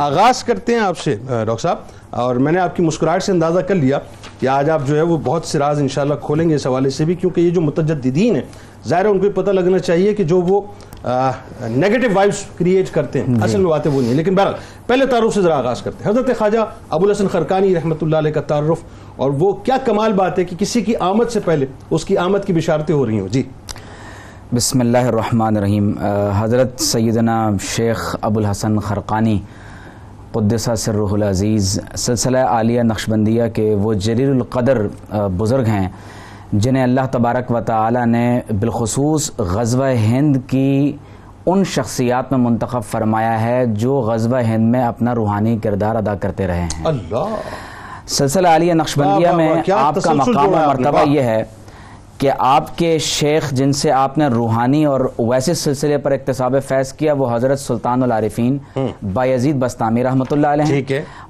آغاز کرتے ہیں آپ سے ڈاکٹر صاحب، اور میں نے آپ کی مسکراہٹ سے اندازہ کر لیا کہ آج آپ جو ہے وہ بہت سے راز انشاءاللہ کھولیں گے اس حوالے سے بھی، کیونکہ یہ جو متجددین ہیں ظاہر ہے ان کو پتہ لگنا چاہیے کہ جو وہ نیگیٹو وائبس کریٹ کرتے ہیں اصل میں باتیں وہ نہیں ہیں. لیکن بہرحال پہلے تعارف سے ذرا آغاز کرتے ہیں. حضرت خواجہ ابو الحسن خرقانی رحمۃ اللہ علیہ کا تعارف، اور وہ کیا کمال بات ہے کہ کسی کی آمد سے پہلے اس کی آمد کی بشارتیں ہو رہی ہوں. جی بسم اللہ الرحمن الرحیم. حضرت سیدنا شیخ ابو الحسن خرقانی قدس سرہ العزیز سلسلہ عالیہ نقشبندیہ کے وہ جلیل القدر بزرگ ہیں جنہیں اللہ تبارک و تعالی نے بالخصوص غزوہ ہند کی ان شخصیات میں منتخب فرمایا ہے جو غزوہ ہند میں اپنا روحانی کردار ادا کرتے رہے ہیں. اللہ سلسلہ عالیہ نقشبندیہ میں آپ کا مقام و مرتبہ یہ ہے کہ آپ کے شیخ جن سے آپ نے روحانی اور ویسے سلسلے پر اکتساب فیض کیا وہ حضرت سلطان العارفین بایزید بستامی رحمۃ اللہ علیہ،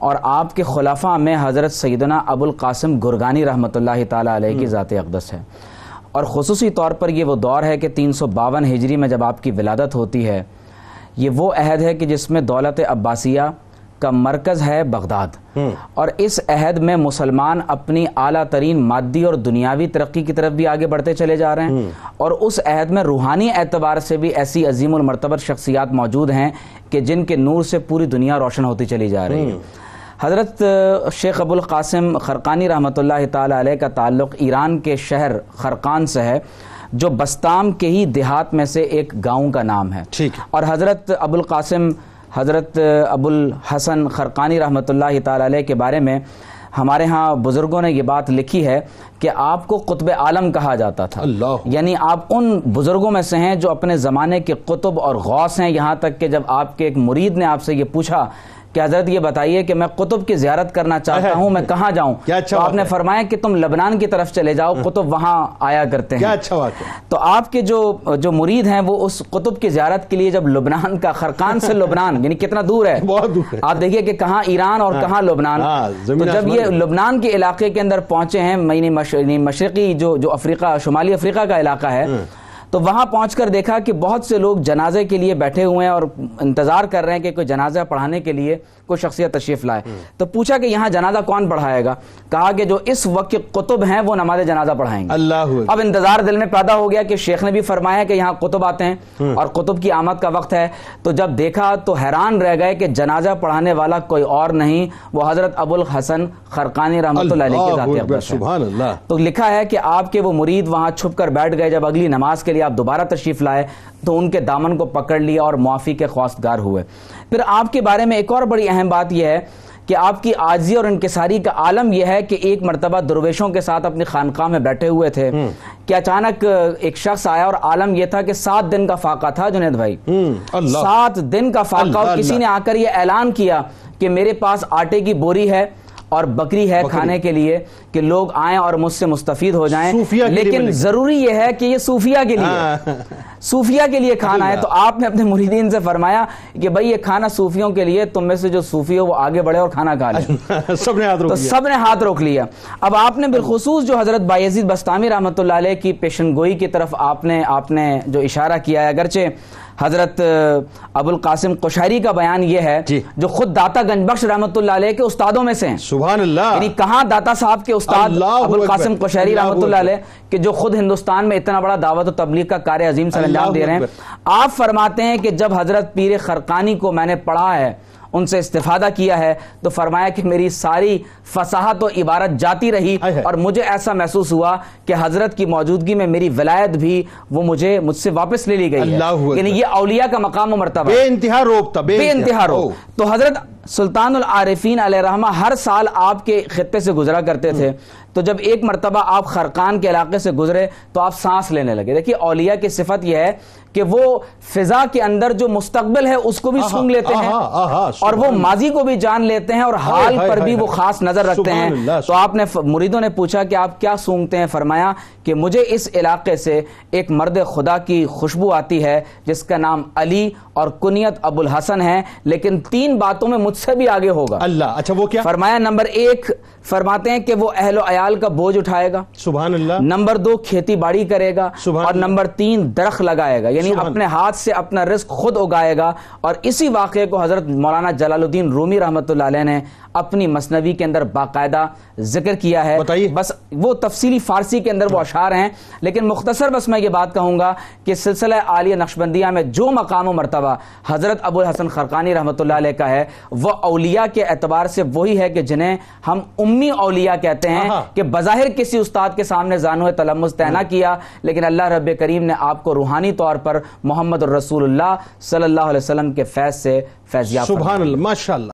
اور آپ کے خلفاء میں حضرت سیدنا ابو القاسم گرگانی رحمۃ اللہ تعالیٰ علیہ کی ذات اقدس ہے. اور خصوصی طور پر یہ وہ دور ہے کہ 352 ہجری میں جب آپ کی ولادت ہوتی ہے، یہ وہ عہد ہے کہ جس میں دولت عباسیہ کا مرکز ہے بغداد، اور اس عہد میں مسلمان اپنی اعلیٰ ترین مادی اور دنیاوی ترقی کی طرف بھی آگے بڑھتے چلے جا رہے ہیں، اور اس عہد میں روحانی اعتبار سے بھی ایسی عظیم المرتبہ شخصیات موجود ہیں کہ جن کے نور سے پوری دنیا روشن ہوتی چلی جا رہی ہے. حضرت شیخ ابو القاسم خرقانی رحمۃ اللہ تعالی علیہ کا تعلق ایران کے شہر خرقان سے ہے جو بستام کے ہی دیہات میں سے ایک گاؤں کا نام ہے. اور حضرت ابو الحسن خرقانی رحمۃ اللہ تعالی علیہ کے بارے میں ہمارے ہاں بزرگوں نے یہ بات لکھی ہے کہ آپ کو قطب عالم کہا جاتا تھا. یعنی آپ ان بزرگوں میں سے ہیں جو اپنے زمانے کے قطب اور غوث ہیں، یہاں تک کہ جب آپ کے ایک مرید نے آپ سے یہ پوچھا کہ حضرت یہ بتائیے کہ میں قطب کی زیارت کرنا چاہتا ہوں، میں کہاں جاؤں، تو آپ نے فرمایا کہ تم لبنان کی طرف چلے جاؤ، قطب وہاں آیا کرتے ہیں. تو آپ کے جو مرید ہیں وہ اس قطب کی زیارت کے لیے جب لبنان کا خرقان سے لبنان یعنی کتنا دور ہے، آپ دیکھیے کہ کہاں ایران اور کہاں لبنان، تو جب یہ لبنان کے علاقے کے اندر پہنچے ہیں، مشرقی جو افریقہ شمالی افریقہ کا علاقہ ہے، تو وہاں پہنچ کر دیکھا کہ بہت سے لوگ جنازے کے لیے بیٹھے ہوئے ہیں اور انتظار کر رہے ہیں کہ کوئی جنازہ پڑھانے کے لیے کوئی شخصیت تشریف لائے. تو پوچھا کہ یہاں جنازہ کون پڑھائے گا، کہا کہ جو اس وقت کے قطب ہیں وہ نماز جنازہ پڑھائیں گے. اللہ اب انتظار دل میں پیدا ہو گیا کہ شیخ نے بھی فرمایا کہ یہاں قطب آتے ہیں اور قطب کی آمد کا وقت ہے. تو جب دیکھا تو حیران رہ گئے کہ جنازہ پڑھانے والا کوئی اور نہیں، وہ حضرت ابو الحسن خرقانی رحمۃ اللہ علیہ کے سبحان اللہ. تو لکھا ہے کہ آپ کے وہ مرید وہاں چھپ کر بیٹھ گئے، جب اگلی نماز کے لیے آپ دوبارہ تشریف لائے تو ان کے دامن کو پکڑ لیا اور معافی کے خواستگار ہوئے. پھر آپ کے بارے میں ایک اور بڑی اہم بات یہ ہے کہ آپ کی عاجزی اور انکساری کا عالم یہ ہے کہ ایک مرتبہ درویشوں کے ساتھ اپنی خانقاہ میں بیٹھے ہوئے تھے کہ اچانک ایک شخص آیا، اور عالم یہ تھا کہ 7 دن کا فاقہ تھا. جنید بھائی 7 دن کا فاقہ، اور کسی نے آ کر یہ اعلان کیا کہ میرے پاس آٹے کی بوری ہے اور بکری ہے کھانے کے لیے کہ لوگ آئیں اور مجھ سے مستفید ہو جائیں، لیکن ضروری یہ ہے کہ یہ صوفیہ کے لیے کھانا ہے. تو آپ نے اپنے مریدین سے فرمایا کہ بھائی یہ کھانا صوفیوں کے لیے، تم میں سے جو صوفی ہو وہ آگے بڑھے اور کھانا کھا لیں. سب نے ہاتھ روک لیا. اب آپ نے بالخصوص جو حضرت بایزید بستامی رحمۃ اللہ علیہ کی پیشن گوئی کی طرف آپ نے جو اشارہ کیا ہے، اگرچہ حضرت ابو القاسم قشیری کا بیان یہ ہے جو خود داتا گنج بخش رحمۃ اللہ علیہ کے استادوں میں سے ہیں. سبحان اللہ، یعنی کہاں داتا صاحب کے استاد ابو القاسم قشیری رحمۃ اللہ علیہ کہ جو خود ہندوستان میں اتنا بڑا دعوت و تبلیغ کا کار عظیم سر انجام دے رہے ہیں. آپ فرماتے ہیں کہ جب حضرت پیر خرقانی کو میں نے پڑھا ہے، ان سے استفادہ کیا ہے، تو فرمایا کہ میری ساری فصاحت و عبارت جاتی رہی، اور مجھے ایسا محسوس ہوا کہ حضرت کی موجودگی میں میری ولایت بھی وہ مجھ سے واپس لے لی گئی ہے. یعنی یہ اولیاء کا مقام و مرتبہ بے انتہا روب تھا، بے انتہا روب. تو حضرت سلطان العارفین علیہ رحمہ ہر سال آپ کے خطے سے گزرا کرتے تھے، تو جب ایک مرتبہ آپ خرقان کے علاقے سے گزرے تو آپ سانس لینے لگے. دیکھیے اولیاء کی صفت یہ ہے کہ وہ فضا کے اندر جو مستقبل ہے اس کو بھی سونگ لیتے ہیں، اور وہ ماضی کو بھی جان لیتے ہیں، اور حال پر بھی وہ خاص نظر رکھتے ہیں. تو آپ نے مریدوں نے پوچھا کہ آپ کیا سونگتے ہیں، فرمایا کہ مجھے اس علاقے سے ایک مرد خدا کی خوشبو آتی ہے جس کا نام علی اور کنیت ابو الحسن ہے، لیکن 3 باتوں میں مجھ سے بھی آگے ہوگا. اللہ اچھا وہ کیا فرمایا؟ نمبر 1 فرماتے ہیں کہ وہ اہل و عیال کا بوجھ اٹھائے گا. سبحان اللہ. نمبر 2 کھیتی باڑی کرے گا. اور نمبر 3 درخت لگائے گا. یعنی اپنے ہاتھ سے اپنا رزق خود اگائے گا. اور اسی واقعے کو حضرت مولانا جلال الدین رومی رحمۃ اللہ علیہ نے اپنی مثنوی کے اندر باقاعدہ ذکر کیا ہے. بس وہ تفصیلی فارسی کے اندر وہ اشعار ہیں, لیکن مختصر بس میں یہ بات کہوں گا کہ سلسلہ عالیہ نقشبندیہ میں جو مقام و مرتبہ حضرت ابو الحسن خرقانی رحمۃ اللہ علیہ کا ہے وہ اولیاء کے اعتبار سے وہی ہے کہ جنہیں ہم امی اولیاء کہتے ہیں, کہ بظاہر کسی استاد کے سامنے زانو تلمس طے نہ کیا, لیکن اللہ رب کریم نے آپ کو روحانی طور پر محمد الرسول اللہ صلی اللہ علیہ وسلم کے فیض سے فیض یاب. سبحان اللہ, ماشاءاللہ.